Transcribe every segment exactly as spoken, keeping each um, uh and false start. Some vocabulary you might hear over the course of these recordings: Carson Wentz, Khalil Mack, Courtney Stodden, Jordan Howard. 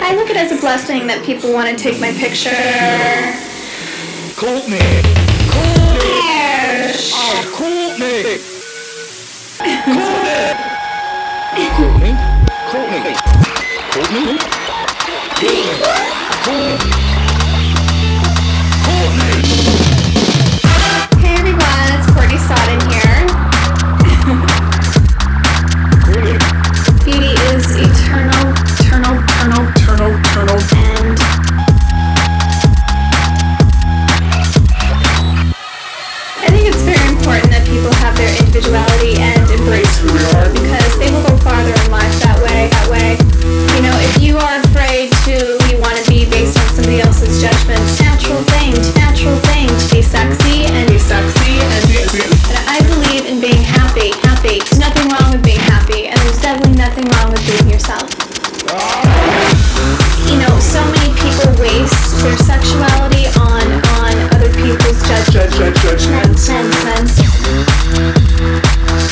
I look at it as a blessing that people want to take my picture. Courtney! Courtney! Oh, Courtney! Courtney! Courtney! Courtney! Courtney! Hey everyone, it's Courtney Stodden here. Beauty is eternal, eternal, eternal, eternal, eternal, and that people have their individuality and embrace who they are, because they will go farther in life that way, that way. You know, if you are afraid to, you want to be based on somebody else's judgment, natural thing, natural thing to be sexy and be sexy and be and I believe in being happy, happy. There's nothing wrong with being happy, and there's definitely nothing wrong with being yourself. You know, so many people waste their sexuality on, on other people's judgment. Judgment, judgment.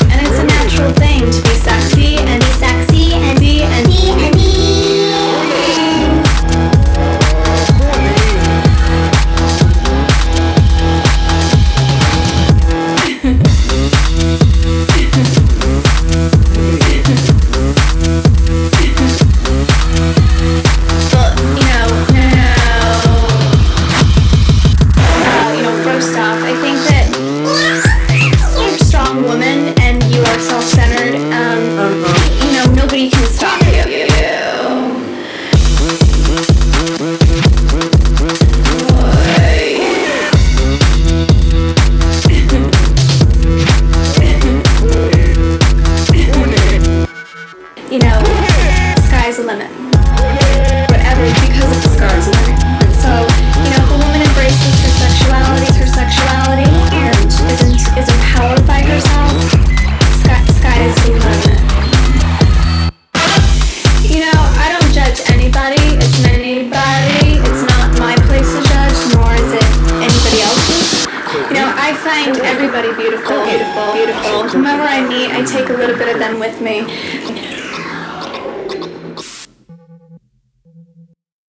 And it's a natural thing to be sexy and be sexy and be and be and be. Everybody beautiful, beautiful, beautiful. Whomever I meet, I take a little bit of them with me.